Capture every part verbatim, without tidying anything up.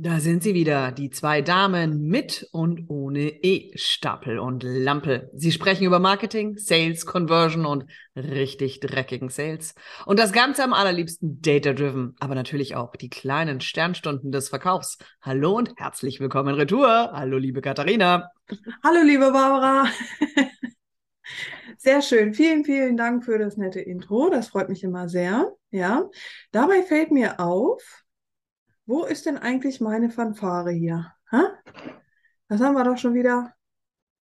Da sind sie wieder, die zwei Damen mit und ohne E, Stapel und Lampe. Sie sprechen über Marketing, Sales, Conversion und richtig dreckigen Sales. Und das Ganze am allerliebsten data-driven, aber natürlich auch die kleinen Sternstunden des Verkaufs. Hallo und herzlich willkommen retour. Hallo, liebe Katharina. Hallo, liebe Barbara. Sehr schön. Vielen, vielen Dank für das nette Intro. Das freut mich immer sehr. Ja. Dabei fällt mir auf, wo ist denn eigentlich meine Fanfare hier? Ha? Das haben wir doch schon wieder.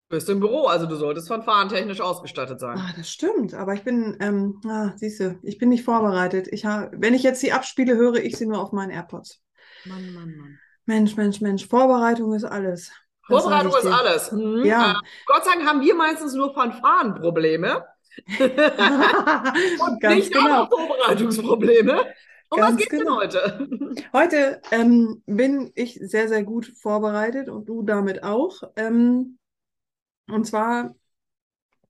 Du bist im Büro, also du solltest fanfarentechnisch ausgestattet sein. Ah, das stimmt, aber ich bin, ähm, ah, siehst du, ich bin nicht vorbereitet. Ich hab, wenn ich jetzt sie abspiele, höre ich sie nur auf meinen AirPods. Mann, Mann, Mann. Mensch, Mensch, Mensch, Vorbereitung ist alles. Das Vorbereitung ist alles. Hm. Ja. Äh, Gott sei Dank haben wir meistens nur Fanfarenprobleme. Und ganz nicht genau. Auch Vorbereitungsprobleme. Um was geht's genau. denn heute? Heute ähm, bin ich sehr, sehr gut vorbereitet und du damit auch. Ähm, und zwar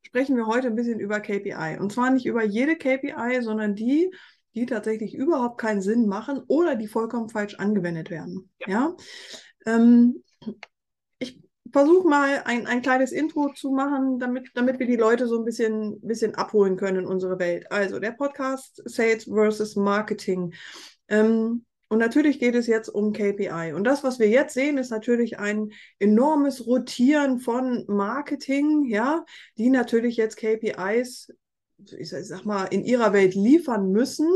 sprechen wir heute ein bisschen über K P I. Und zwar nicht über jede K P I, sondern die, die tatsächlich überhaupt keinen Sinn machen oder die vollkommen falsch angewendet werden. Ja. Ja? Ähm, ich versuche mal ein, ein kleines Intro zu machen, damit, damit wir die Leute so ein bisschen, bisschen abholen können in unsere Welt. Also der Podcast Sales versus Marketing. Ähm, und natürlich geht es jetzt um K P I. Und das, was wir jetzt sehen, ist natürlich ein enormes Rotieren von Marketing, ja, die natürlich jetzt K P Is, ich sag mal, in ihrer Welt liefern müssen,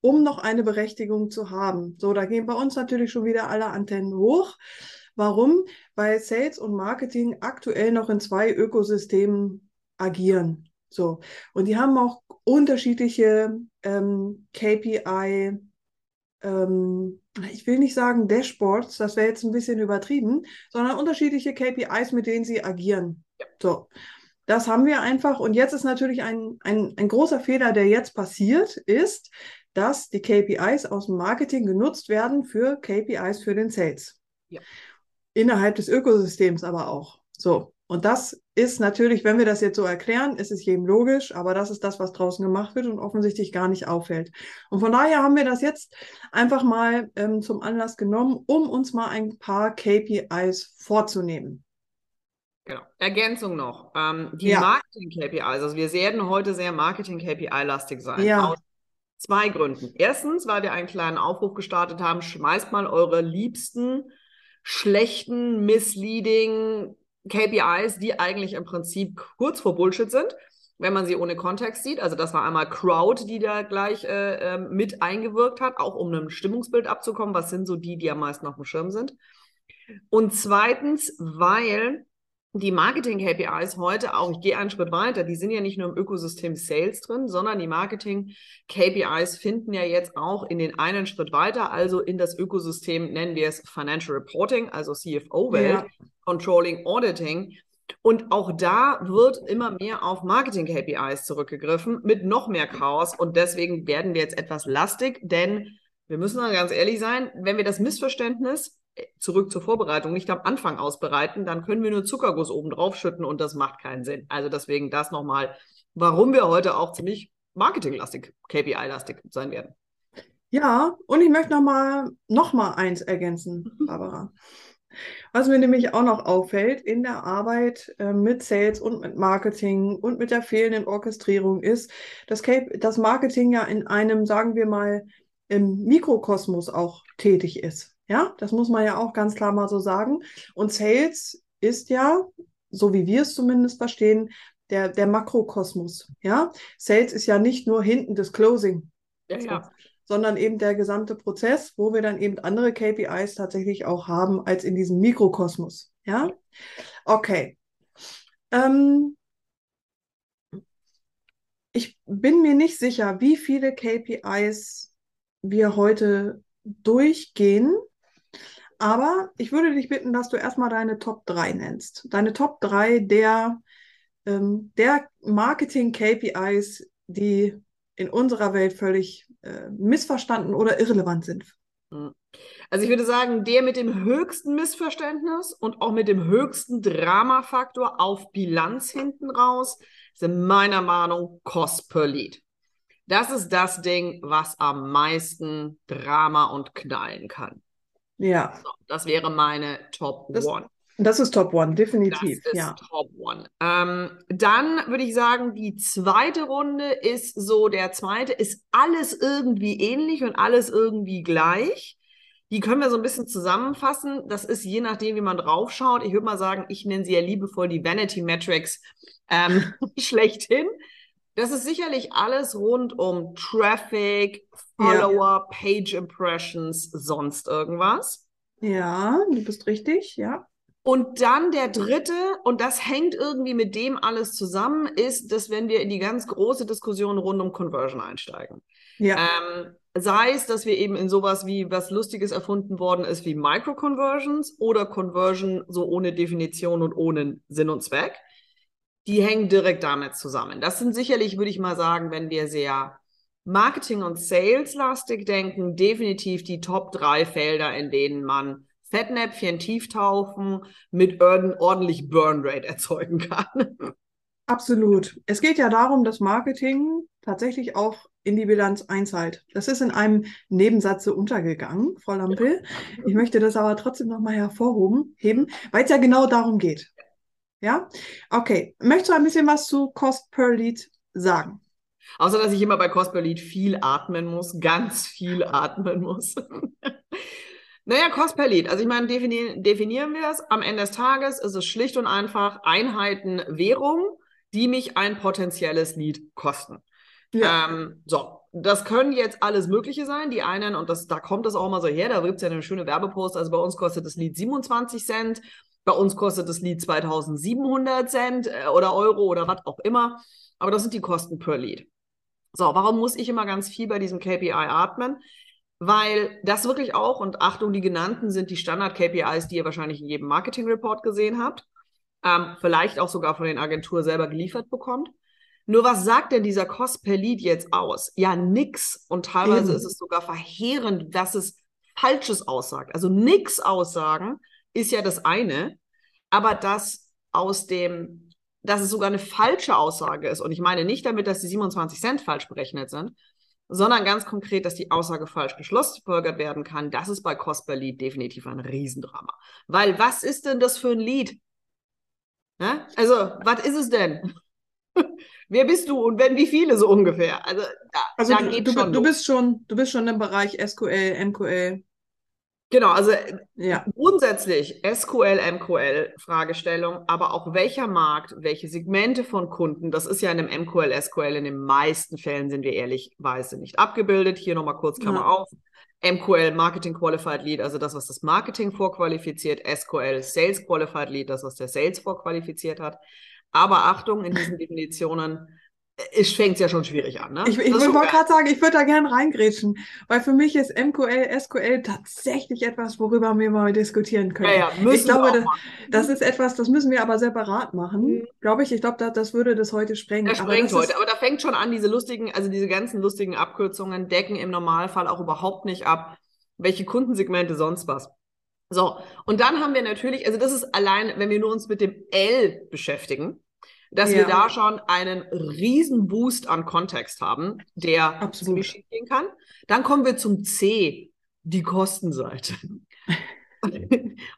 um noch eine Berechtigung zu haben. So, da gehen bei uns natürlich schon wieder alle Antennen hoch. Warum? Weil Sales und Marketing aktuell noch in zwei Ökosystemen agieren. So. Und die haben auch unterschiedliche ähm, K P I, ähm, ich will nicht sagen Dashboards, das wäre jetzt ein bisschen übertrieben, sondern unterschiedliche K P Is, mit denen sie agieren. Ja. So. Das haben wir einfach. Und jetzt ist natürlich ein, ein, ein großer Fehler, der jetzt passiert, ist, dass die K P Is aus dem Marketing genutzt werden für K P Is für den Sales. Ja. Innerhalb des Ökosystems aber auch. So. Und das ist natürlich, wenn wir das jetzt so erklären, ist es jedem logisch, aber das ist das, was draußen gemacht wird und offensichtlich gar nicht auffällt. Und von daher haben wir das jetzt einfach mal ähm, zum Anlass genommen, um uns mal ein paar K P Is vorzunehmen. Genau. Ergänzung noch. Ähm, die ja. Marketing-K P Is, also wir werden heute sehr Marketing-K P I-lastig sein. Ja. Aus zwei Gründen. Erstens, weil wir einen kleinen Aufruf gestartet haben, schmeißt mal eure liebsten schlechten, misleading K P Is, die eigentlich im Prinzip kurz vor Bullshit sind, wenn man sie ohne Kontext sieht. Also das war einmal Crowd, die da gleich äh, mit eingewirkt hat, auch um einem Stimmungsbild abzukommen. Was sind so die, die am meisten auf dem Schirm sind? Und zweitens, weil die Marketing-K P Is heute auch, ich gehe einen Schritt weiter, die sind ja nicht nur im Ökosystem Sales drin, sondern die Marketing-K P Is finden ja jetzt auch in den einen Schritt weiter, also in das Ökosystem, nennen wir es Financial Reporting, also C F O-Welt, ja. Controlling, Auditing. Und auch da wird immer mehr auf Marketing-K P Is zurückgegriffen mit noch mehr Chaos. Und deswegen werden wir jetzt etwas lastig, denn wir müssen dann ganz ehrlich sein, wenn wir das Missverständnis zurück zur Vorbereitung nicht am Anfang ausbereiten, dann können wir nur Zuckerguss oben drauf schütten und das macht keinen Sinn. Also deswegen das nochmal, warum wir heute auch ziemlich marketinglastig, K P I-lastig sein werden. Ja, und ich möchte nochmal noch mal eins ergänzen, Barbara. Was mir nämlich auch noch auffällt in der Arbeit äh, mit Sales und mit Marketing und mit der fehlenden Orchestrierung ist, dass das Marketing ja in einem, sagen wir mal, im Mikrokosmos auch tätig ist. Ja, das muss man ja auch ganz klar mal so sagen. Und Sales ist ja, so wie wir es zumindest verstehen, der, der Makrokosmos. Ja, Sales ist ja nicht nur hinten das Closing, ja, so, ja. sondern eben der gesamte Prozess, wo wir dann eben andere K P Is tatsächlich auch haben als in diesem Mikrokosmos. Ja, okay. Ähm, ich bin mir nicht sicher, wie viele K P Is wir heute durchgehen. Aber ich würde dich bitten, dass du erstmal deine Top drei nennst. Deine Top drei der, ähm, der Marketing-K P Is, die in unserer Welt völlig äh, missverstanden oder irrelevant sind. Also ich würde sagen, der mit dem höchsten Missverständnis und auch mit dem höchsten Drama-Faktor auf Bilanz hinten raus, sind meiner Meinung Cost per Lead. Das ist das Ding, was am meisten Drama und knallen kann. Ja. So, das wäre meine Top das, One. Das ist Top One, definitiv. Das ist ja. Top One. Ähm, dann würde ich sagen, die zweite Runde ist so, der zweite ist alles irgendwie ähnlich und alles irgendwie gleich. Die können wir so ein bisschen zusammenfassen. Das ist je nachdem, wie man drauf schaut. Ich würde mal sagen, ich nenne sie ja liebevoll die Vanity Metrics ähm, schlechthin. Das ist sicherlich alles rund um Traffic, Follower, ja. Page Impressions, sonst irgendwas. Ja, du bist richtig, ja. Und dann der dritte, und das hängt irgendwie mit dem alles zusammen, ist, dass wenn wir in die ganz große Diskussion rund um Conversion einsteigen. Ja. Ähm, sei es, dass wir eben in sowas wie was Lustiges erfunden worden ist, wie Micro-Conversions oder Conversion so ohne Definition und ohne Sinn und Zweck. Die hängen direkt damit zusammen. Das sind sicherlich, würde ich mal sagen, wenn wir sehr Marketing- und Sales-lastig denken, definitiv die Top drei Felder, in denen man Fettnäpfchen, Tieftaufen mit ordentlich Burnrate erzeugen kann. Absolut. Es geht ja darum, dass Marketing tatsächlich auch in die Bilanz einzahlt. Das ist in einem Nebensatz so untergegangen, Frau Lampel. Ja. Ich möchte das aber trotzdem nochmal hervorheben, weil es ja genau darum geht. Ja? Okay. Möchtest du ein bisschen was zu Cost per Lead sagen? Außer, dass ich immer bei Cost per Lead viel atmen muss, ganz viel atmen muss. Naja, Cost per Lead. Also ich meine, definieren, definieren wir es. Am Ende des Tages ist es schlicht und einfach Einheiten Währung, die mich ein potenzielles Lead kosten. Ja. Ähm, so, das können jetzt alles Mögliche sein. Die einen, und das, da kommt es auch mal so her, da gibt es ja eine schöne Werbepost, also bei uns kostet das Lead siebenundzwanzig Cent, bei uns kostet das Lead zweitausendsiebenhundert Cent äh, oder Euro oder was auch immer. Aber das sind die Kosten per Lead. So, warum muss ich immer ganz viel bei diesem K P I atmen? Weil das wirklich auch, und Achtung, die genannten sind die Standard-K P Is, die ihr wahrscheinlich in jedem Marketing-Report gesehen habt, ähm, vielleicht auch sogar von den Agenturen selber geliefert bekommt. Nur was sagt denn dieser Cost per Lead jetzt aus? Ja, nix. Und teilweise mhm. ist es sogar verheerend, dass es Falsches aussagt. Also nix aussagen ist ja das eine, aber dass aus dem, dass es sogar eine falsche Aussage ist. Und ich meine nicht damit, dass die siebenundzwanzig Cent falsch berechnet sind, sondern ganz konkret, dass die Aussage falsch geschlussfolgert werden kann, das ist bei Cost per Lead definitiv ein Riesendrama. Weil was ist denn das für ein Lead? Ja? Also, was ist es denn? Wer bist du und wenn wie viele so ungefähr? Also, da, also da du, geht du, schon du bist schon, du bist schon im Bereich S Q L, M Q L. Genau, also ja. grundsätzlich S Q L, M Q L Fragestellung, aber auch welcher Markt, welche Segmente von Kunden, das ist ja in einem M Q L, S Q L in den meisten Fällen, sind wir ehrlichweise nicht abgebildet. Hier nochmal kurz Klammer ja. auf. M Q L, Marketing Qualified Lead, also das, was das Marketing vorqualifiziert. S Q L, Sales Qualified Lead, das, was der Sales vorqualifiziert hat. Aber Achtung, in diesen Definitionen fängt es ja schon schwierig an. Ne? Ich, ich wollte gerade sagen, ich würde da gerne reingrätschen, weil für mich ist M Q L, S Q L tatsächlich etwas, worüber wir mal diskutieren können. Ja, ja, ich glaube, das, das ist etwas, das müssen wir aber separat machen, mhm. glaube ich. Ich glaube, das, das würde das heute sprengen. Das aber sprengt das heute, aber da fängt schon an, diese lustigen, also diese ganzen lustigen Abkürzungen decken im Normalfall auch überhaupt nicht ab, welche Kundensegmente sonst was. So, und dann haben wir natürlich, also das ist allein, wenn wir nur uns mit dem L beschäftigen, dass ja. wir da schon einen riesen Boost an Kontext haben, der Absolut. ziemlich schief gehen kann. Dann kommen wir zum C, die Kostenseite.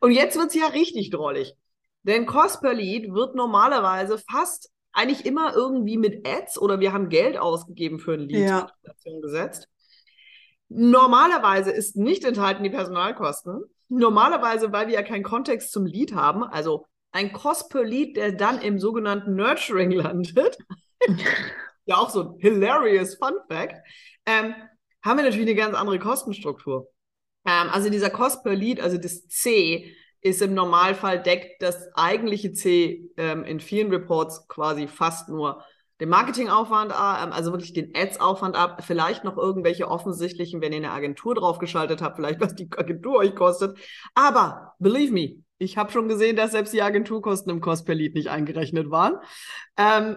Und jetzt wird's ja richtig drollig, denn Cost per Lead wird normalerweise fast eigentlich immer irgendwie mit Ads oder wir haben Geld ausgegeben für ein Lead ja. gesetzt. Normalerweise ist nicht enthalten die Personalkosten. Normalerweise, weil wir ja keinen Kontext zum Lead haben, also ein Cost per Lead, der dann im sogenannten Nurturing landet, ja auch so ein hilarious Fun Fact, ähm, haben wir natürlich eine ganz andere Kostenstruktur. Ähm, also dieser Cost per Lead, also das C, ist im Normalfall deckt das eigentliche C ähm, in vielen Reports quasi fast nur den Marketingaufwand, ähm, also wirklich den Ads-Aufwand ab, vielleicht noch irgendwelche offensichtlichen, wenn ihr eine Agentur draufgeschaltet habt, vielleicht was die Agentur euch kostet. Aber, believe me, ich habe schon gesehen, dass selbst die Agenturkosten im Cost per Lead nicht eingerechnet waren. Ähm,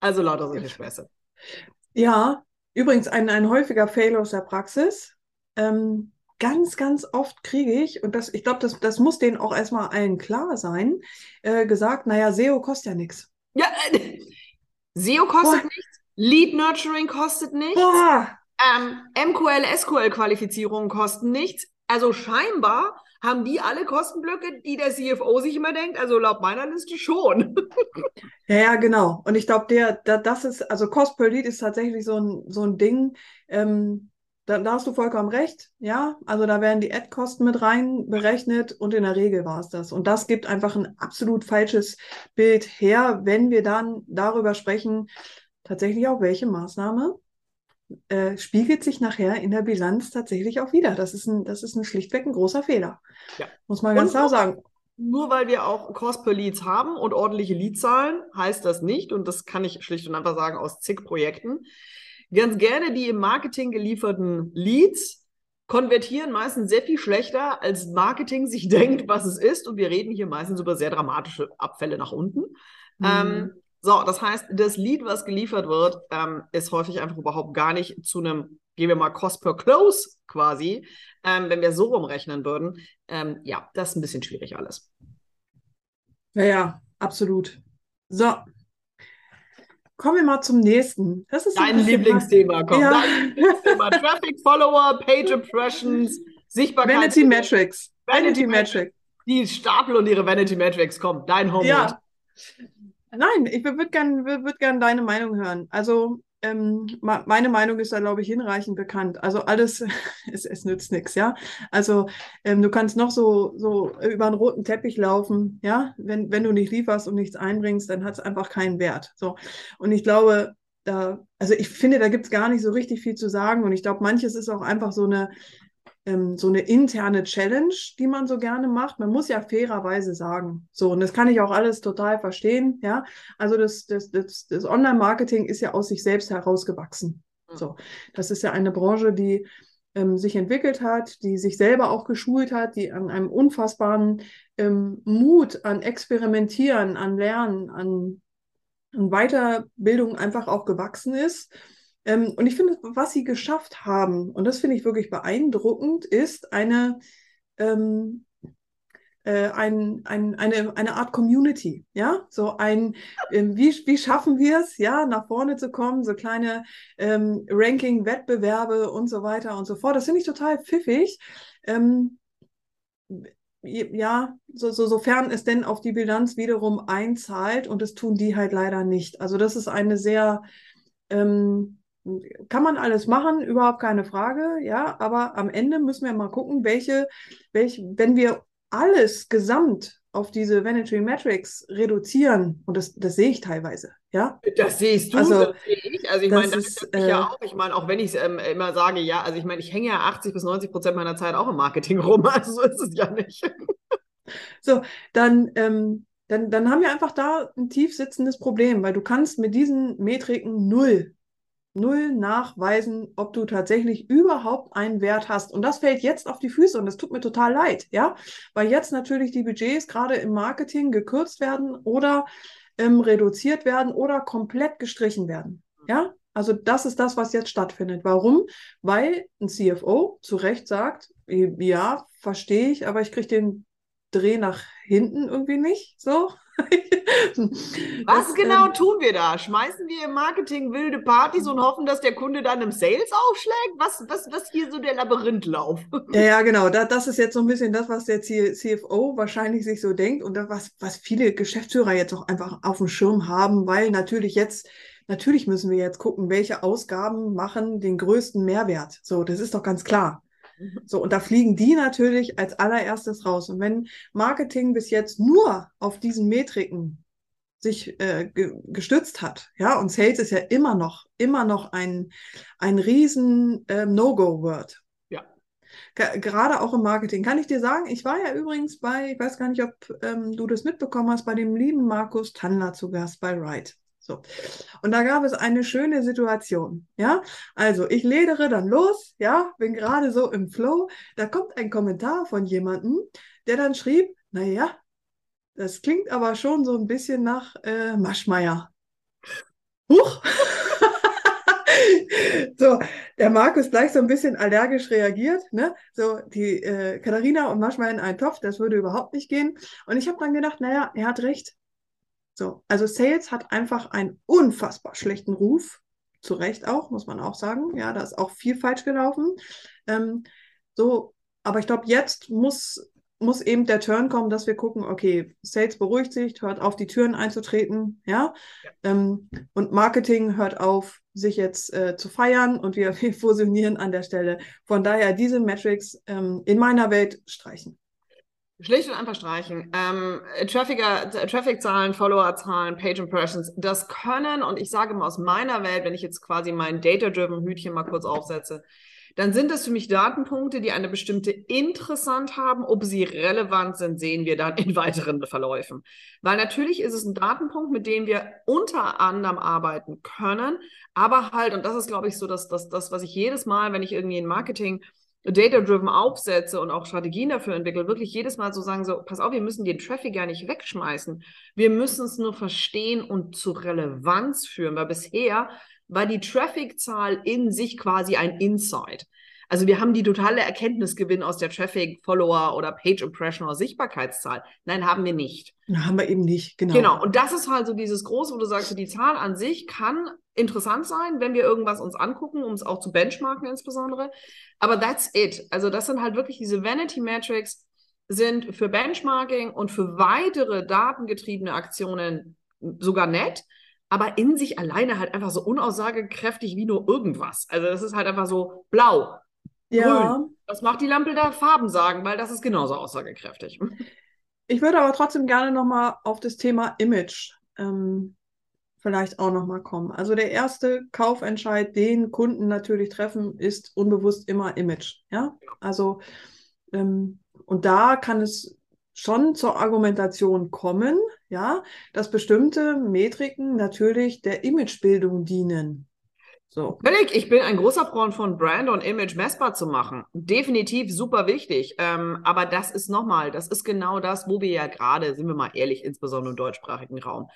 also lauter solche Späße. Ja, übrigens ein, ein häufiger Fail aus der Praxis. Ähm, ganz, ganz oft kriege ich, und das, ich glaube, das, das muss denen auch erstmal allen klar sein, äh, gesagt, naja, S E O kostet ja nichts. Ja, äh, S E O kostet Boah. nichts, Lead Nurturing kostet nichts, ähm, M Q L, S Q L Qualifizierungen kosten nichts, Also scheinbar haben die alle Kostenblöcke, die der C F O sich immer denkt, also laut meiner Liste schon. Ja, ja, genau. Und ich glaube, der, der, das ist, also Cost per Lead ist tatsächlich so ein, so ein Ding, ähm, da, da hast du vollkommen recht, ja. Also da werden die Ad-Kosten mit rein berechnet und in der Regel war es das. Und das gibt einfach ein absolut falsches Bild her, wenn wir dann darüber sprechen, tatsächlich auch welche Maßnahme Äh, spiegelt sich nachher in der Bilanz tatsächlich auch wieder. Das ist ein, das ist ein schlichtweg ein großer Fehler. Ja. Muss man ganz klar sagen. Nur weil wir auch Cost per Leads haben und ordentliche Leadzahlen, heißt das nicht, und das kann ich schlicht und einfach sagen aus zig Projekten, ganz gerne die im Marketing gelieferten Leads konvertieren meistens sehr viel schlechter, als Marketing sich denkt, was es ist. Und wir reden hier meistens über sehr dramatische Abfälle nach unten. Mhm. Ähm, So, das heißt, das Lead, was geliefert wird, ähm, ist häufig einfach überhaupt gar nicht zu einem, gehen wir mal Cost per Close quasi, ähm, wenn wir so rumrechnen würden. Ähm, ja, das ist ein bisschen schwierig alles. Ja, ja, absolut. So, kommen wir mal zum nächsten. Das ist dein Lieblingsthema, komm. Ja. Dein Lieblingsthema. Traffic Follower, Page Impressions, Sichtbarkeit. Vanity Metrics. Vanity, Vanity Metrics. Die Stapel und ihre Vanity Metrics, komm, dein Homework. Ja. Nein, ich würde gerne würd gern deine Meinung hören. Also ähm, ma, meine Meinung ist da, glaube ich, hinreichend bekannt. Also alles, es, es nützt nichts, ja. Also ähm, du kannst noch so, so über einen roten Teppich laufen, ja. Wenn, wenn du nicht lieferst und nichts einbringst, dann hat es einfach keinen Wert. So. Und ich glaube, da, also ich finde, da gibt es gar nicht so richtig viel zu sagen. Und ich glaube, manches ist auch einfach so eine, ähm, so eine interne Challenge, die man so gerne macht. Man muss ja fairerweise sagen. So, und das kann ich auch alles total verstehen. Ja, also das, das, das, das Online-Marketing ist ja aus sich selbst herausgewachsen. Mhm. So, das ist ja eine Branche, die ähm, sich entwickelt hat, die sich selber auch geschult hat, die an einem unfassbaren ähm, Mut, an Experimentieren, an Lernen, an, an Weiterbildung einfach auch gewachsen ist. Und ich finde, was sie geschafft haben, und das finde ich wirklich beeindruckend, ist eine, ähm, äh, ein, ein, eine, eine Art Community. Ja? So ein, ähm, wie, wie schaffen wir es, ja, nach vorne zu kommen, so kleine ähm, Ranking-Wettbewerbe und so weiter und so fort. Das finde ich total pfiffig. Ähm, ja, so, so, sofern es denn auf die Bilanz wiederum einzahlt, und das tun die halt leider nicht. Also das ist eine sehr... Ähm, kann man alles machen, überhaupt keine Frage, ja, aber am Ende müssen wir mal gucken, welche, welche, wenn wir alles gesamt auf diese Vanity Metrics reduzieren, und das, das sehe ich teilweise, ja. Das siehst du, also, das sehe ich, also ich das meine, das ist ich äh, ja auch, ich meine, auch wenn ich es ähm, immer sage, ja, also ich meine, ich hänge ja achtzig bis neunzig Prozent meiner Zeit auch im Marketing rum, also so ist es ja nicht. So, dann, ähm, dann, dann haben wir einfach da ein tief sitzendes Problem, weil du kannst mit diesen Metriken null Null nachweisen, ob du tatsächlich überhaupt einen Wert hast. Und das fällt jetzt auf die Füße und das tut mir total leid, ja, weil jetzt natürlich die Budgets gerade im Marketing gekürzt werden oder ähm, reduziert werden oder komplett gestrichen werden, ja. Also das ist das, was jetzt stattfindet. Warum? Weil ein C F O zu Recht sagt, ja, verstehe ich, aber ich kriege den Dreh nach hinten irgendwie nicht, so. Was das, genau ähm, tun wir da? Schmeißen wir im Marketing wilde Partys und hoffen, dass der Kunde dann im Sales aufschlägt? Was was, was hier so der Labyrinthlauf? Ja, ja, genau. Da, das ist jetzt so ein bisschen das, was der C F O wahrscheinlich sich so denkt und das, was, was viele Geschäftsführer jetzt auch einfach auf dem Schirm haben, weil natürlich jetzt, natürlich müssen wir jetzt gucken, welche Ausgaben machen den größten Mehrwert. So, das ist doch ganz klar. So, und da fliegen die natürlich als allererstes raus. Und wenn Marketing bis jetzt nur auf diesen Metriken sich äh, ge- gestützt hat, ja, und Sales ist ja immer noch, immer noch ein, ein riesen äh, No-Go-Word. Ja. G- gerade auch im Marketing. Kann ich dir sagen, ich war ja übrigens bei, ich weiß gar nicht, ob ähm, du das mitbekommen hast, bei dem lieben Markus Tandler zu Gast bei Ride. So. Und da gab es eine schöne Situation, ja, also ich ledere dann los, ja, bin gerade so im Flow, da kommt ein Kommentar von jemandem, der dann schrieb, naja, das klingt aber schon so ein bisschen nach äh, Maschmeyer. Huch! So, der Markus gleich so ein bisschen allergisch reagiert, ne? So, die äh, Katharina und Maschmeyer in einen Topf, das würde überhaupt nicht gehen. Und ich habe dann gedacht, naja, er hat recht. So, also Sales hat einfach einen unfassbar schlechten Ruf, zu Recht auch, muss man auch sagen. Ja, da ist auch viel falsch gelaufen. Ähm, so, Aber ich glaube, jetzt muss, muss eben der Turn kommen, dass wir gucken, okay, Sales beruhigt sich, hört auf, die Türen einzutreten, ja, ja. Ähm, und Marketing hört auf, sich jetzt äh, zu feiern, und wir fusionieren an der Stelle. Von daher diese Metrics ähm, in meiner Welt streichen. Schlicht und einfach streichen. Ähm, Traffic-Zahlen, Follower-Zahlen, Page-Impressions, das können, und ich sage mal aus meiner Welt, wenn ich jetzt quasi mein Data-Driven-Hütchen mal kurz aufsetze, dann sind das für mich Datenpunkte, die eine bestimmte Interessanz haben. Ob sie relevant sind, sehen wir dann in weiteren Verläufen. Weil natürlich ist es ein Datenpunkt, mit dem wir unter anderem arbeiten können, aber halt, und das ist, glaube ich, so das, das, das was ich jedes Mal, wenn ich irgendwie in Marketing Data-Driven aufsetze und auch Strategien dafür entwickle, wirklich jedes Mal so sagen, so, pass auf, wir müssen den Traffic gar nicht wegschmeißen. Wir müssen es nur verstehen und zu Relevanz führen, weil bisher war die Traffic-Zahl in sich quasi ein Insight. Also wir haben die totale Erkenntnisgewinn aus der Traffic-Follower- oder Page-Impression- oder Sichtbarkeitszahl. Nein, haben wir nicht. Haben wir eben nicht, genau. Genau, und das ist halt so dieses Große, wo du sagst, die Zahl an sich kann interessant sein, wenn wir irgendwas uns angucken, um es auch zu benchmarken insbesondere. Aber that's it. Also das sind halt wirklich diese Vanity-Metrics, sind für Benchmarking und für weitere datengetriebene Aktionen sogar nett, aber in sich alleine halt einfach so unaussagekräftig wie nur irgendwas. Also das ist halt einfach so blau, ja. Grün. Was macht die Lampe da? Farben sagen, weil das ist genauso aussagekräftig. Ich würde aber trotzdem gerne nochmal auf das Thema Image ähm, vielleicht auch nochmal kommen. Also der erste Kaufentscheid, den Kunden natürlich treffen, ist unbewusst immer Image. Ja? Also ähm, und da kann es schon zur Argumentation kommen, ja, dass bestimmte Metriken natürlich der Imagebildung dienen. So. Völlig, ich bin ein großer Freund von Brand und Image messbar zu machen. Definitiv super wichtig. Ähm, aber das ist nochmal, das ist genau das, wo wir ja gerade, sind wir mal ehrlich, insbesondere im deutschsprachigen Raum,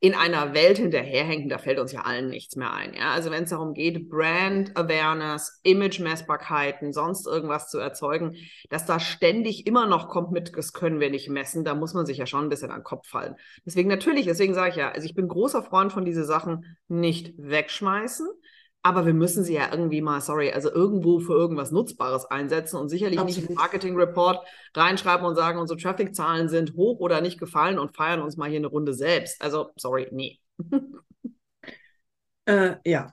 in einer Welt hinterherhängen, da fällt uns ja allen nichts mehr ein. Ja? Also wenn es darum geht, Brand-Awareness, Image-Messbarkeiten, sonst irgendwas zu erzeugen, dass da ständig immer noch kommt mit, das können wir nicht messen, da muss man sich ja schon ein bisschen an den Kopf fallen. Deswegen natürlich, deswegen sage ich ja, also ich bin großer Freund von diese Sachen nicht wegschmeißen, aber wir müssen sie ja irgendwie mal, sorry, also irgendwo für irgendwas Nutzbares einsetzen und sicherlich Absolut. Nicht im Marketing-Report reinschreiben und sagen, unsere Traffic-Zahlen sind hoch oder nicht gefallen und feiern uns mal hier eine Runde selbst. Also, sorry, nee. Äh, ja.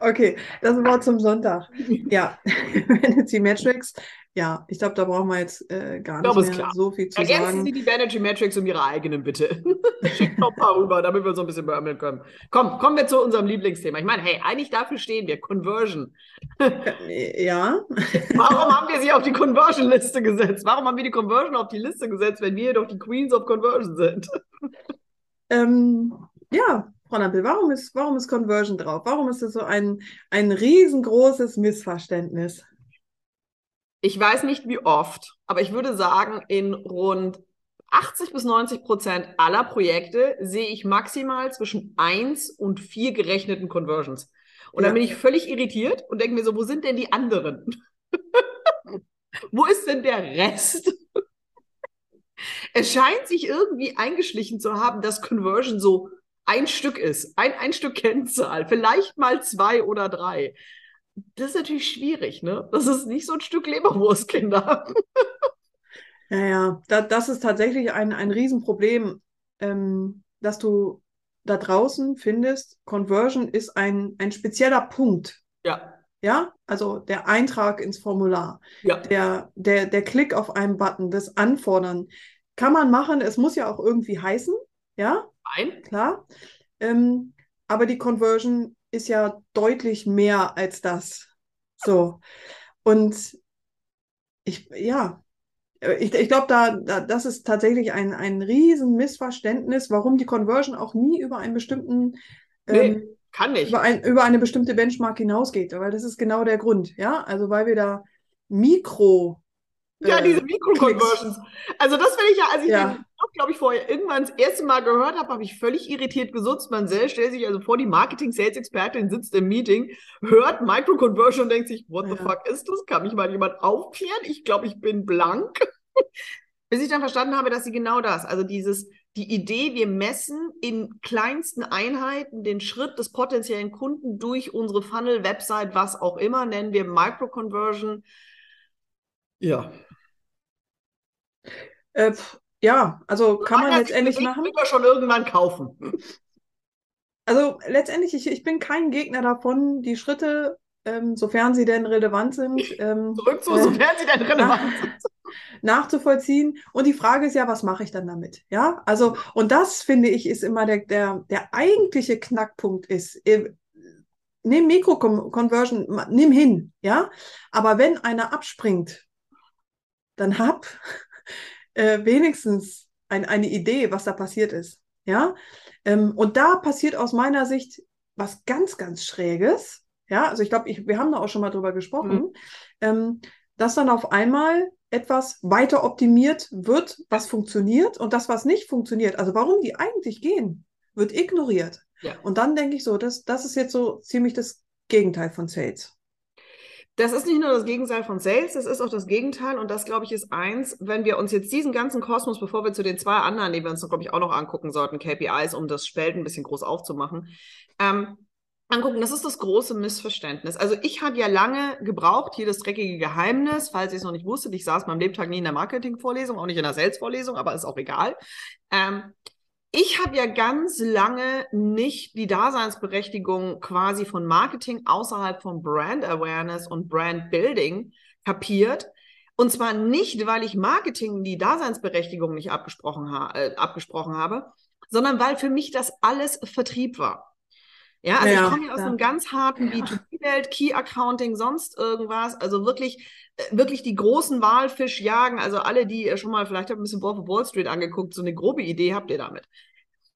Okay, das Wort zum Sonntag. Ja, wenn jetzt die Metrics, ja, ich glaube, da brauchen wir jetzt äh, gar glaub, nicht mehr so viel zu Ergänzen sagen. Ergänzen Sie die Vanity Metrics um Ihre eigenen, bitte. Schickt noch ein paar rüber, damit wir so ein bisschen beömmeln können. Komm, kommen wir zu unserem Lieblingsthema. Ich meine, hey, eigentlich dafür stehen wir, Conversion. Ja. Warum haben wir sie auf die Conversion-Liste gesetzt? Warum haben wir die Conversion auf die Liste gesetzt, wenn wir doch die Queens of Conversion sind? Ähm, ja. Warum ist, warum ist Conversion drauf? Warum ist das so ein, ein riesengroßes Missverständnis? Ich weiß nicht, wie oft, aber ich würde sagen, in rund achtzig bis neunzig Prozent aller Projekte sehe ich maximal zwischen eins und vier gerechneten Conversions. Und ja. Dann bin ich völlig irritiert und denke mir so, wo sind denn die anderen? Wo ist denn der Rest? Es scheint sich irgendwie eingeschlichen zu haben, dass Conversion so ein Stück ist, ein, ein Stück Kennzahl, vielleicht mal zwei oder drei. Das ist natürlich schwierig, ne? Das ist nicht so ein Stück Leberwurst, Kinder. Ja, ja, da, das ist tatsächlich ein, ein Riesenproblem, ähm, dass du da draußen findest, Conversion ist ein, ein spezieller Punkt. Ja. Ja, also der Eintrag ins Formular, ja. der, der, der Klick auf einen Button, das Anfordern. Kann man machen, es muss ja auch irgendwie heißen, ja? Nein. Klar. Ähm, aber die Conversion ist ja deutlich mehr als das. So. Und ich, ja, ich, ich glaube, da, da, das ist tatsächlich ein, ein riesen Missverständnis, warum die Conversion auch nie über einen bestimmten, ähm, nee, kann nicht. Über, ein, über eine bestimmte Benchmark hinausgeht. Weil das ist genau der Grund, ja. Also weil wir da Mikro. Ja, äh, diese Mikro-Conversions. Also das finde ich ja, also ich ja. Denke, glaube ich, vorher irgendwann das erste Mal gehört habe, habe ich völlig irritiert gesutzt. Man stellt sich also vor, die Marketing-Sales-Expertin sitzt im Meeting, hört Micro-Conversion und denkt sich, what the ja. fuck ist das? Kann mich mal jemand aufklären? Ich glaube, ich bin blank. Bis ich dann verstanden habe, dass sie genau das, also dieses die Idee, wir messen in kleinsten Einheiten den Schritt des potenziellen Kunden durch unsere Funnel, Website, was auch immer, nennen wir Micro-Conversion. Ja. Äh, ja, also kann man letztendlich machen. Das können wir schon irgendwann kaufen. Also letztendlich, ich, ich bin kein Gegner davon, die Schritte, ähm, sofern sie denn relevant sind. Ähm, Zurück zu, äh, sofern sie denn relevant sind. nachzuvollziehen. Und die Frage ist ja, was mache ich dann damit? Ja, also, und das finde ich ist immer der, der, der eigentliche Knackpunkt ist, nimm Mikro-Conversion, nimm hin, ja, aber wenn einer abspringt, dann hab äh, wenigstens ein, eine Idee, was da passiert ist, ja, ähm, und da passiert aus meiner Sicht was ganz, ganz Schräges, ja, also ich glaube, ich, wir haben da auch schon mal drüber gesprochen, mhm. ähm, dass dann auf einmal etwas weiter optimiert wird, was funktioniert und das, was nicht funktioniert, also warum die eigentlich gehen, wird ignoriert. Ja. Und dann denke ich so, das, das ist jetzt so ziemlich das Gegenteil von Sales. Das ist nicht nur das Gegenteil von Sales, das ist auch das Gegenteil und das, glaube ich, ist eins, wenn wir uns jetzt diesen ganzen Kosmos, bevor wir zu den zwei anderen, die wir uns, glaube ich, auch noch angucken sollten, K P Is, um das Speld ein bisschen groß aufzumachen, ähm, angucken, das ist das große Missverständnis. Also ich habe ja lange gebraucht, hier das dreckige Geheimnis, falls ihr es noch nicht wusstet, ich saß meinem Lebtag nie in der Marketingvorlesung, auch nicht in der Sales-Vorlesung, aber ist auch egal. Ähm, ich habe ja ganz lange nicht die Daseinsberechtigung quasi von Marketing außerhalb von Brand Awareness und Brand Building kapiert. Und zwar nicht, weil ich Marketing die Daseinsberechtigung nicht abgesprochen, ha- äh, abgesprochen habe, sondern weil für mich das alles Vertrieb war. Ja, also ja, ich komme ja aus ja. einem ganz harten B zwei B-Welt, Key-Accounting, sonst irgendwas, also wirklich wirklich die großen Walfisch jagen, also alle, die schon mal, vielleicht habt ein bisschen Wolf of Wall Street angeguckt, so eine grobe Idee habt ihr damit.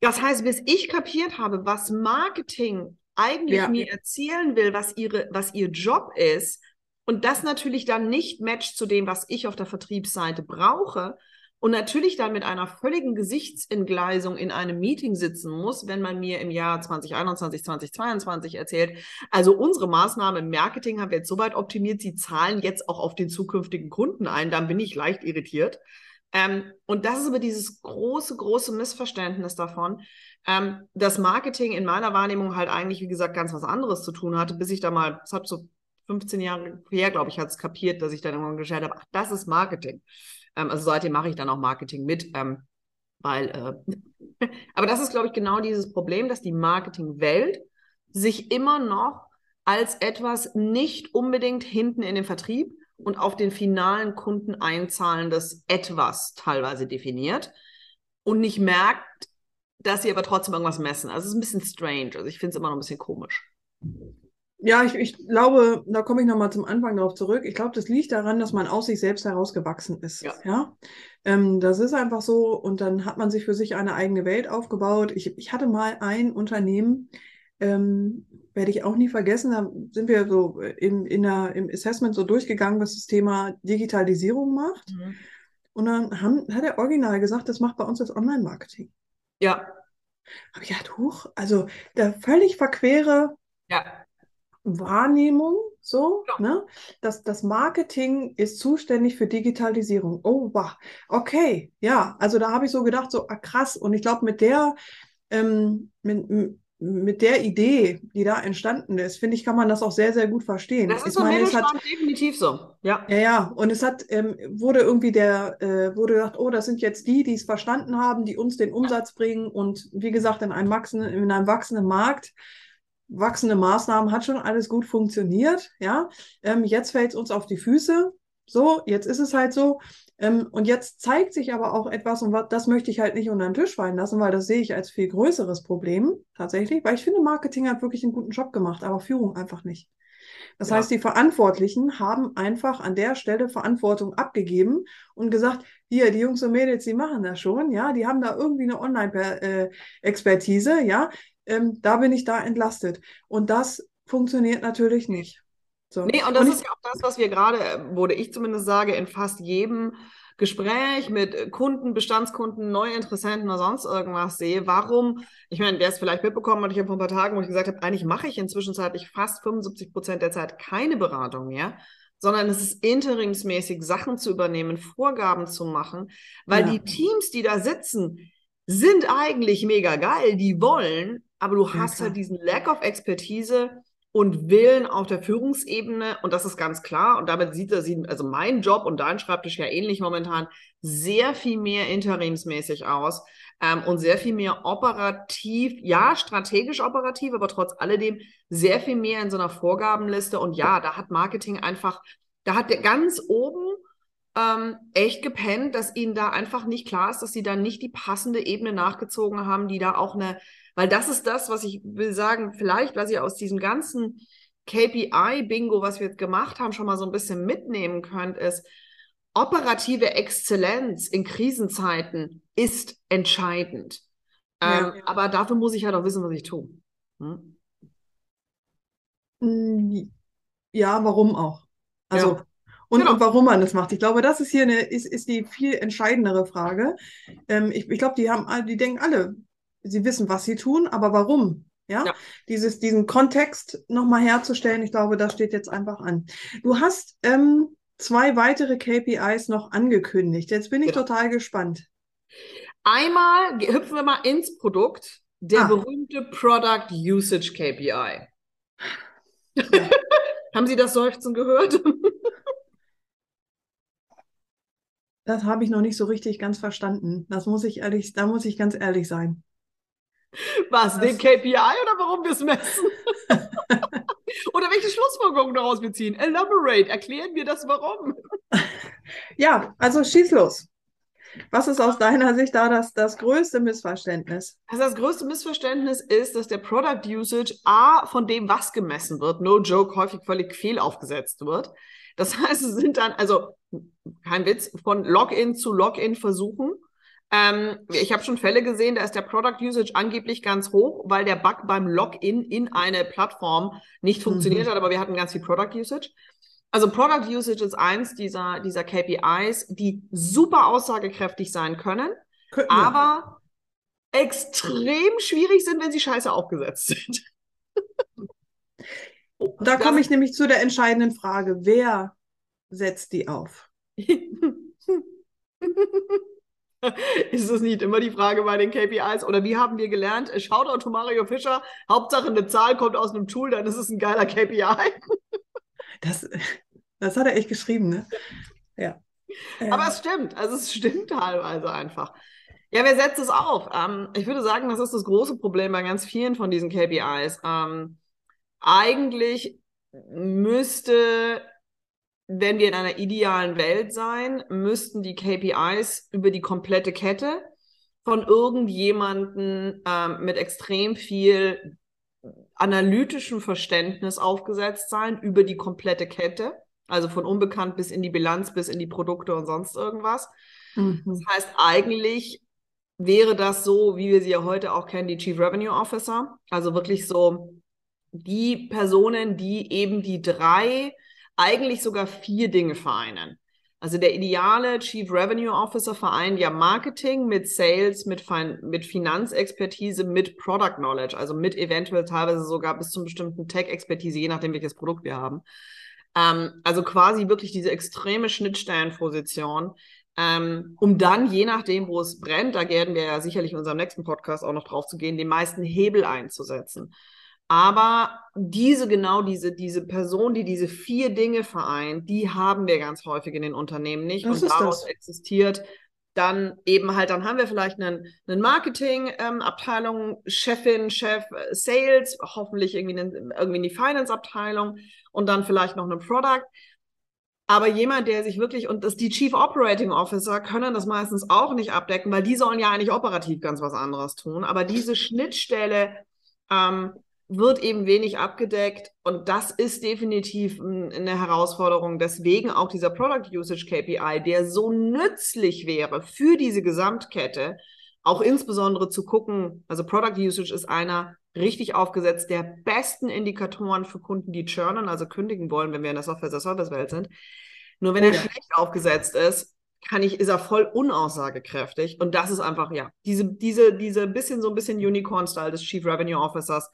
Das heißt, bis ich kapiert habe, was Marketing eigentlich ja. mir erzählen will, was ihre, was ihr Job ist und das natürlich dann nicht matcht zu dem, was ich auf der Vertriebsseite brauche, und natürlich dann mit einer völligen Gesichtsentgleisung in einem Meeting sitzen muss, wenn man mir im Jahr zwanzig einundzwanzig, zwanzig zweiundzwanzig erzählt, also unsere Maßnahmen im Marketing haben wir jetzt soweit optimiert, sie zahlen jetzt auch auf den zukünftigen Kunden ein, dann bin ich leicht irritiert. Ähm, und das ist aber dieses große, große Missverständnis davon, ähm, dass Marketing in meiner Wahrnehmung halt eigentlich, wie gesagt, ganz was anderes zu tun hatte, bis ich da mal, es hat so fünfzehn Jahre her, glaube ich, hat es kapiert, dass ich dann irgendwann geschaut habe, ach, das ist Marketing. Also seitdem mache ich dann auch Marketing mit, ähm, weil, äh, aber das ist, glaube ich, genau dieses Problem, dass die Marketingwelt sich immer noch als etwas nicht unbedingt hinten in den Vertrieb und auf den finalen Kunden einzahlendes Etwas teilweise definiert und nicht merkt, dass sie aber trotzdem irgendwas messen. Also es ist ein bisschen strange, also ich finde es immer noch ein bisschen komisch. Ja, ich, ich glaube, da komme ich nochmal zum Anfang drauf zurück. Ich glaube, das liegt daran, dass man aus sich selbst herausgewachsen ist. Ja. ja? Ähm, das ist einfach so. Und dann hat man sich für sich eine eigene Welt aufgebaut. Ich, ich hatte mal ein Unternehmen, ähm, werde ich auch nie vergessen, da sind wir so in, in der, im Assessment so durchgegangen, was das Thema Digitalisierung macht. Mhm. Und dann haben, hat der Original gesagt, das macht bei uns das Online-Marketing. Ja. Habe ich gedacht, huch, also der völlig verquere... Ja. Wahrnehmung, so, ja. ne? Das, das Marketing ist zuständig für Digitalisierung. Oh, wow. Okay, ja, also da habe ich so gedacht, so ah, krass. Und ich glaube, mit der, ähm, mit, mit der Idee, die da entstanden ist, finde ich, kann man das auch sehr, sehr gut verstehen. Das ist so meine, es hat, definitiv so. Ja, ja, ja. Und es hat, ähm, wurde irgendwie der, äh, wurde gedacht, oh, das sind jetzt die, die es verstanden haben, die uns den Umsatz bringen. Und wie gesagt, in einem wachsenden, in einem wachsenden Markt, wachsende Maßnahmen, hat schon alles gut funktioniert, ja, ähm, jetzt fällt es uns auf die Füße, so, jetzt ist es halt so, ähm, und jetzt zeigt sich aber auch etwas, und was, das möchte ich halt nicht unter den Tisch fallen lassen, weil das sehe ich als viel größeres Problem, tatsächlich, weil ich finde, Marketing hat wirklich einen guten Job gemacht, aber Führung einfach nicht. Das ja. heißt, die Verantwortlichen haben einfach an der Stelle Verantwortung abgegeben und gesagt, hier, die Jungs und Mädels, die machen das schon, ja, die haben da irgendwie eine Online-Expertise, ja, Ähm, da bin ich da entlastet. Und das funktioniert natürlich nicht. So. Nee, und das und ist ja auch das, was wir gerade, wurde ich zumindest sage, in fast jedem Gespräch mit Kunden, Bestandskunden, Neuinteressenten oder sonst irgendwas sehe. Warum, ich meine, wer es vielleicht mitbekommen hat, ich habe vor ein paar Tagen, wo ich gesagt habe, eigentlich mache ich inzwischen zeitlich fast fünfundsiebzig Prozent der Zeit keine Beratung mehr, sondern es ist interimsmäßig, Sachen zu übernehmen, Vorgaben zu machen, weil ja. die Teams, die da sitzen, sind eigentlich mega geil, die wollen, aber du hast halt diesen Lack of Expertise und Willen auf der Führungsebene, und das ist ganz klar, und damit sieht er, also mein Job und dein Schreibtisch ja ähnlich momentan, sehr viel mehr interimsmäßig aus ähm, und sehr viel mehr operativ, ja, strategisch operativ, aber trotz alledem sehr viel mehr in so einer Vorgabenliste, und ja, da hat Marketing einfach, da hat der ganz oben ähm, echt gepennt, dass ihnen da einfach nicht klar ist, dass sie da nicht die passende Ebene nachgezogen haben, die da auch eine. Weil das ist das, was ich will sagen, vielleicht, was ihr aus diesem ganzen K P I-Bingo, was wir jetzt gemacht haben, schon mal so ein bisschen mitnehmen könnt, ist, operative Exzellenz in Krisenzeiten ist entscheidend. Ja. Ähm, aber dafür muss ich halt auch wissen, was ich tue. Hm? Ja, warum auch? Also, ja. Und, genau. und warum man das macht. Ich glaube, das ist hier eine, ist, ist die viel entscheidendere Frage. Ähm, ich ich glaube, die haben, die denken alle, sie wissen, was sie tun, aber warum? Ja, ja. Dieses, diesen Kontext nochmal herzustellen, ich glaube, das steht jetzt einfach an. Du hast ähm, zwei weitere K P Is noch angekündigt. Jetzt bin ich ja. total gespannt. Einmal hüpfen wir mal ins Produkt, der ah. berühmte Product Usage K P I. Ja. Haben Sie das Seufzen gehört? Das habe ich noch nicht so richtig ganz verstanden. Das muss ich ehrlich, da muss ich ganz ehrlich sein. Was, den K P I oder warum wir es messen? Oder welche Schlussfolgerungen daraus beziehen? Elaborate, erklären wir das warum. Ja, also schieß los. Was ist aus deiner Sicht da das, das größte Missverständnis? Also das größte Missverständnis ist, dass der Product Usage A von dem, was gemessen wird, no joke, häufig völlig fehl aufgesetzt wird. Das heißt, es sind dann, also kein Witz, von Login zu Login-Versuchen. Ähm, ich habe schon Fälle gesehen, da ist der Product Usage angeblich ganz hoch, weil der Bug beim Login in eine Plattform nicht funktioniert mhm. hat, aber wir hatten ganz viel Product Usage. Also Product Usage ist eins dieser, dieser K P Is, die super aussagekräftig sein können, Könnten aber wir. extrem schwierig sind, wenn sie scheiße aufgesetzt sind. Da komme ich nämlich zu der entscheidenden Frage. Wer setzt die auf? Ist das nicht immer die Frage bei den K P Is? Oder wie haben wir gelernt? Shoutout to Mario Fischer. Hauptsache eine Zahl kommt aus einem Tool, dann ist es ein geiler K P I. Das, das hat er echt geschrieben, ne? Ja. Aber ja. es stimmt. Also es stimmt teilweise einfach. Ja, wer setzt es auf? Ähm, ich würde sagen, das ist das große Problem bei ganz vielen von diesen K P Is. Ähm, eigentlich müsste... Wenn wir in einer idealen Welt sein, müssten die K P Is über die komplette Kette von irgendjemandem ähm, mit extrem viel analytischem Verständnis aufgesetzt sein, über die komplette Kette, also von unbekannt bis in die Bilanz, bis in die Produkte und sonst irgendwas. Mhm. Das heißt, eigentlich wäre das so, wie wir sie ja heute auch kennen, die Chief Revenue Officer, also wirklich so die Personen, die eben die drei eigentlich sogar vier Dinge vereinen. Also der ideale Chief Revenue Officer vereint ja Marketing mit Sales, mit, fin- mit Finanzexpertise, mit Product Knowledge, also mit eventuell teilweise sogar bis zum bestimmten Tech-Expertise, je nachdem, welches Produkt wir haben. Ähm, also quasi wirklich diese extreme Schnittstellenposition, ähm, um dann, je nachdem, wo es brennt, da werden wir ja sicherlich in unserem nächsten Podcast auch noch drauf zu gehen, den meisten Hebel einzusetzen. Aber diese, genau diese, diese Person, die diese vier Dinge vereint, die haben wir ganz häufig in den Unternehmen nicht. Das und daraus das. existiert dann eben halt, dann haben wir vielleicht einen, einen Marketing, ähm, Abteilung, Chefin, Chef, äh, Sales, hoffentlich irgendwie, einen, irgendwie in die Finance-Abteilung und dann vielleicht noch einen Product. Aber jemand, der sich wirklich, und das, die Chief Operating Officer können das meistens auch nicht abdecken, weil die sollen ja eigentlich operativ ganz was anderes tun. Aber diese Schnittstelle, ähm, wird eben wenig abgedeckt, und das ist definitiv eine Herausforderung. Deswegen auch dieser Product Usage K P I, der so nützlich wäre für diese Gesamtkette, auch insbesondere zu gucken, also Product Usage ist einer, richtig aufgesetzt, der besten Indikatoren für Kunden, die churnen, also kündigen wollen, wenn wir in der Software-as-a-Service-Welt sind. Nur wenn oh, er ja. schlecht aufgesetzt ist, kann ich, ist er voll unaussagekräftig, und das ist einfach, ja, diese, diese, diese bisschen, so ein bisschen Unicorn-Style des Chief Revenue Officers,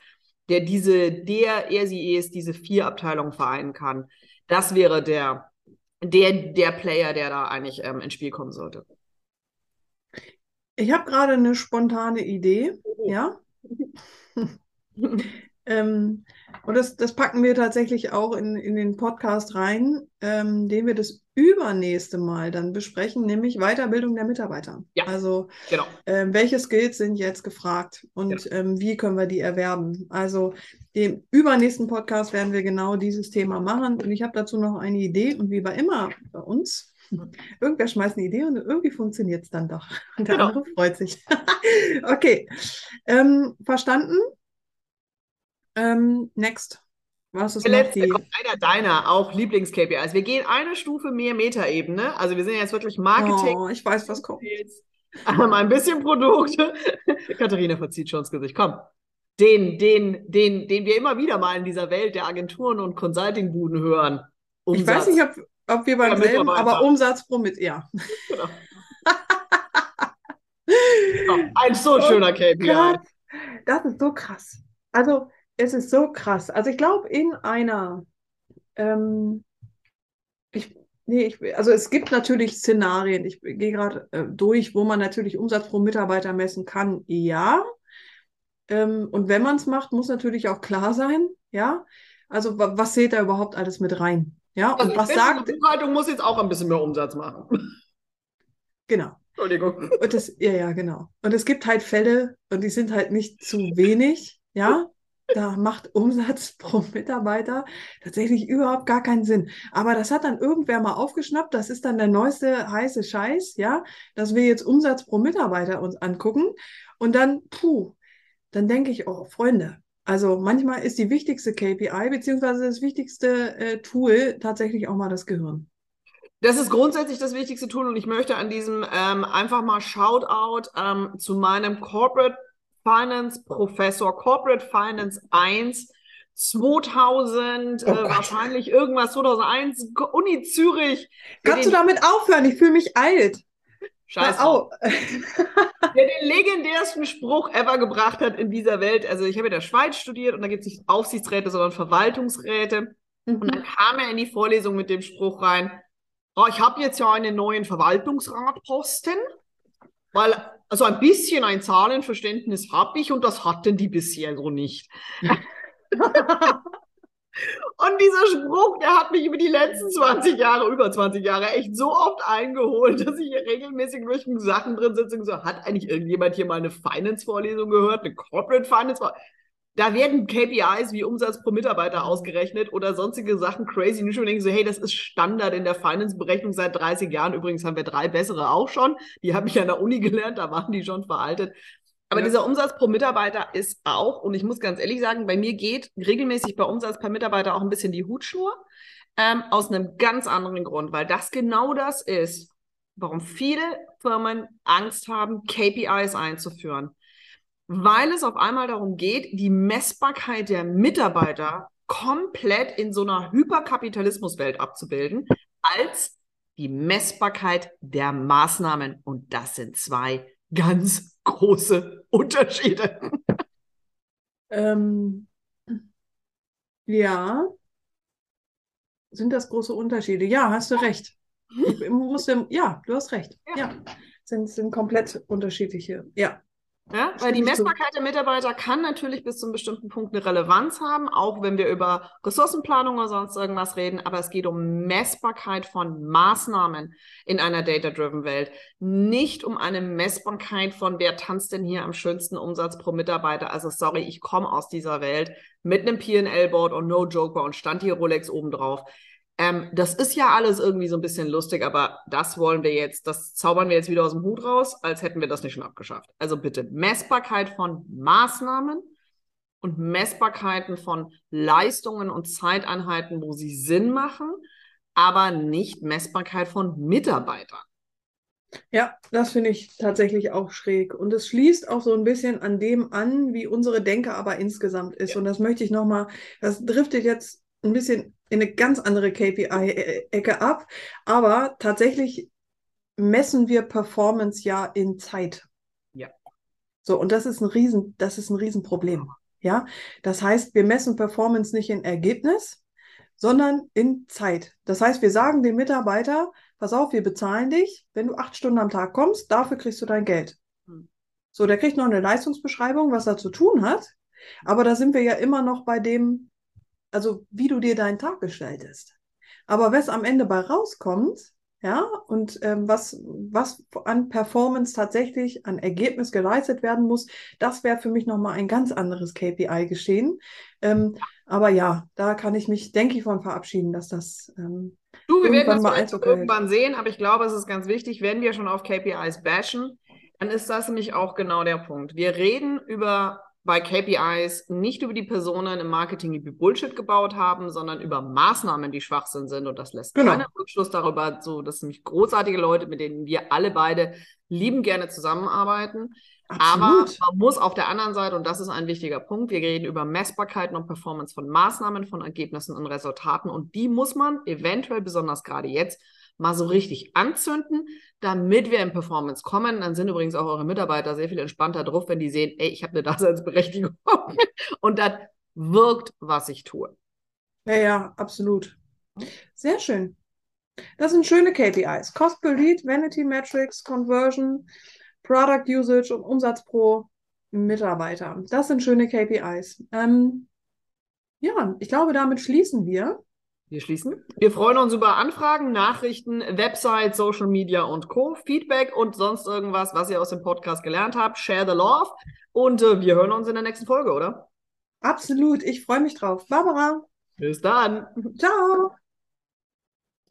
der diese, der er sie ist, diese vier Abteilungen vereinen kann. Das wäre der, der, der Player, der da eigentlich ähm, ins Spiel kommen sollte. Ich habe gerade eine spontane Idee, ja. ähm, und das, das packen wir tatsächlich auch in, in den Podcast rein, ähm, den wir das übernächste Mal dann besprechen, nämlich Weiterbildung der Mitarbeiter. Ja, also genau. ähm, welche Skills sind jetzt gefragt und genau. ähm, wie können wir die erwerben? Also den übernächsten Podcast werden wir genau dieses Thema machen und ich habe dazu noch eine Idee und wie bei immer bei uns, irgendwer schmeißt eine Idee und irgendwie funktioniert es dann doch. Und der genau. andere freut sich. Okay, ähm, verstanden. Ähm, next. Was ist der noch die... kommt einer deiner auch Lieblings-K P Is. Wir gehen eine Stufe mehr Metaebene. Also wir sind jetzt wirklich Marketing. Oh, ich weiß, was kommt. Mal ein bisschen Produkte. Katharina verzieht schon ins Gesicht. Komm. Den, den, den, den wir immer wieder mal in dieser Welt der Agenturen und Consulting-Buden hören. Umsatz. Ich weiß nicht, ob... Ob wir beim ja, selben, aber Umsatz pro mit, ja. Genau. oh, ein so oh schöner K P I. Gott, das ist so krass. Also, es ist so krass. Also, ich glaube, in einer, ähm, ich, nee, ich, also es gibt natürlich Szenarien, ich gehe gerade äh, durch, wo man natürlich Umsatz pro Mitarbeiter messen kann, ja. Ähm, und wenn man es macht, muss natürlich auch klar sein, ja. Also, w- was zählt da überhaupt alles mit rein? Ja, also und was sagt... Die Buchhaltung muss jetzt auch ein bisschen mehr Umsatz machen. Genau. Entschuldigung. Und das, ja, ja, genau. Und es gibt halt Fälle, und die sind halt nicht zu wenig, ja, da macht Umsatz pro Mitarbeiter tatsächlich überhaupt gar keinen Sinn. Aber das hat dann irgendwer mal aufgeschnappt, das ist dann der neueste heiße Scheiß, ja, dass wir jetzt Umsatz pro Mitarbeiter uns angucken. Und dann, puh, dann denke ich, oh, Freunde, also manchmal ist die wichtigste K P I beziehungsweise das wichtigste äh, Tool tatsächlich auch mal das Gehirn. Das ist grundsätzlich das wichtigste Tool und ich möchte an diesem ähm, einfach mal Shoutout ähm, zu meinem Corporate Finance Professor, Corporate Finance eins, zweitausend, oh äh, wahrscheinlich irgendwas, zweitausendeins, Uni Zürich. Kannst du damit aufhören? Ich fühle mich alt. Scheiße. Oh. Der den legendärsten Spruch ever gebracht hat in dieser Welt. Also ich habe in der Schweiz studiert und da gibt es nicht Aufsichtsräte, sondern Verwaltungsräte. Mhm. Und dann kam er in die Vorlesung mit dem Spruch rein, oh, ich habe jetzt ja einen neuen Verwaltungsratposten, weil also ein bisschen ein Zahlenverständnis habe ich und das hatten die bisher so nicht. Und dieser Spruch, der hat mich über die letzten zwanzig Jahre, über zwanzig Jahre echt so oft eingeholt, dass ich hier regelmäßig durch Sachen drin sitze und so, hat eigentlich irgendjemand hier mal eine Finance-Vorlesung gehört, eine Corporate Finance-Vorlesung? Da werden K P Is wie Umsatz pro Mitarbeiter ausgerechnet oder sonstige Sachen crazy. Nicht schon denke ich so, hey, das ist Standard in der Finance-Berechnung seit dreißig Jahren. Übrigens haben wir drei bessere auch schon. Die habe ich an der Uni gelernt, da waren die schon veraltet. Aber ja. Dieser Umsatz pro Mitarbeiter ist auch, und ich muss ganz ehrlich sagen, bei mir geht regelmäßig bei Umsatz per Mitarbeiter auch ein bisschen die Hutschnur, ähm, aus einem ganz anderen Grund, weil das genau das ist, warum viele Firmen Angst haben, K P Is einzuführen. Weil es auf einmal darum geht, die Messbarkeit der Mitarbeiter komplett in so einer Hyperkapitalismuswelt abzubilden, als die Messbarkeit der Maßnahmen. Und das sind zwei ganz große Unterschiede. Ähm, ja, sind das große Unterschiede? Ja, hast du recht. Ich musste, ja, du hast recht. Ja, ja. Sind, sind komplett unterschiedliche. Ja. Ja, weil die Messbarkeit der Mitarbeiter kann natürlich bis zu einem bestimmten Punkt eine Relevanz haben, auch wenn wir über Ressourcenplanung oder sonst irgendwas reden, aber es geht um Messbarkeit von Maßnahmen in einer Data-Driven Welt, nicht um eine Messbarkeit von, wer tanzt denn hier am schönsten Umsatz pro Mitarbeiter, also sorry, ich komme aus dieser Welt mit einem P und L Board und no joker und stand hier Rolex obendrauf. Ähm, das ist ja alles irgendwie so ein bisschen lustig, aber das wollen wir jetzt, das zaubern wir jetzt wieder aus dem Hut raus, als hätten wir das nicht schon abgeschafft. Also bitte Messbarkeit von Maßnahmen und Messbarkeiten von Leistungen und Zeiteinheiten, wo sie Sinn machen, aber nicht Messbarkeit von Mitarbeitern. Ja, das finde ich tatsächlich auch schräg. Und es schließt auch so ein bisschen an dem an, wie unsere Denke aber insgesamt ist. Ja. Und das möchte ich nochmal, das driftet jetzt ein bisschen in eine ganz andere K P I-Ecke ab. Aber tatsächlich messen wir Performance ja in Zeit. Ja. So, und das ist ein Riesen, das ist ein Riesenproblem. Ja? Das heißt, wir messen Performance nicht in Ergebnis, sondern in Zeit. Das heißt, wir sagen dem Mitarbeiter, pass auf, wir bezahlen dich, wenn du acht Stunden am Tag kommst, dafür kriegst du dein Geld. So, der kriegt noch eine Leistungsbeschreibung, was er zu tun hat. Aber da sind wir ja immer noch bei dem, also wie du dir deinen Tag gestaltest. Aber was am Ende bei rauskommt, ja, und ähm, was, was an Performance tatsächlich, an Ergebnis geleistet werden muss, das wäre für mich nochmal ein ganz anderes K P I-Geschehen. Ähm, aber ja, da kann ich mich, denke ich, von verabschieden, dass das ähm, du, wir irgendwann werden das mal irgendwann sehen, aber ich glaube, es ist ganz wichtig, wenn wir schon auf K P Is bashen, dann ist das nämlich auch genau der Punkt. Wir reden über bei K P Is nicht über die Personen im Marketing, die Bullshit gebaut haben, sondern über Maßnahmen, die Schwachsinn sind. Und das lässt genau keinen Rückschluss darüber. So, das sind nämlich großartige Leute, mit denen wir alle beide lieben gerne zusammenarbeiten. Absolut. Aber man muss auf der anderen Seite, und das ist ein wichtiger Punkt, wir reden über Messbarkeiten und Performance von Maßnahmen, von Ergebnissen und Resultaten. Und die muss man eventuell, besonders gerade jetzt, mal so richtig anzünden, damit wir in Performance kommen. Dann sind übrigens auch eure Mitarbeiter sehr viel entspannter drauf, wenn die sehen, ey, ich habe eine Daseinsberechtigung und das wirkt, was ich tue. Ja, ja, absolut. Sehr schön. Das sind schöne K P Is. Cost per Lead, Vanity Metrics, Conversion, Product Usage und Umsatz pro Mitarbeiter. Das sind schöne K P Is. Ähm, ja, ich glaube, damit schließen wir. Wir schließen. Wir freuen uns über Anfragen, Nachrichten, Website, Social Media und Co., Feedback und sonst irgendwas, was ihr aus dem Podcast gelernt habt. Share the love und äh, wir hören uns in der nächsten Folge, oder? Absolut. Ich freue mich drauf. Barbara. Bis dann. Ciao.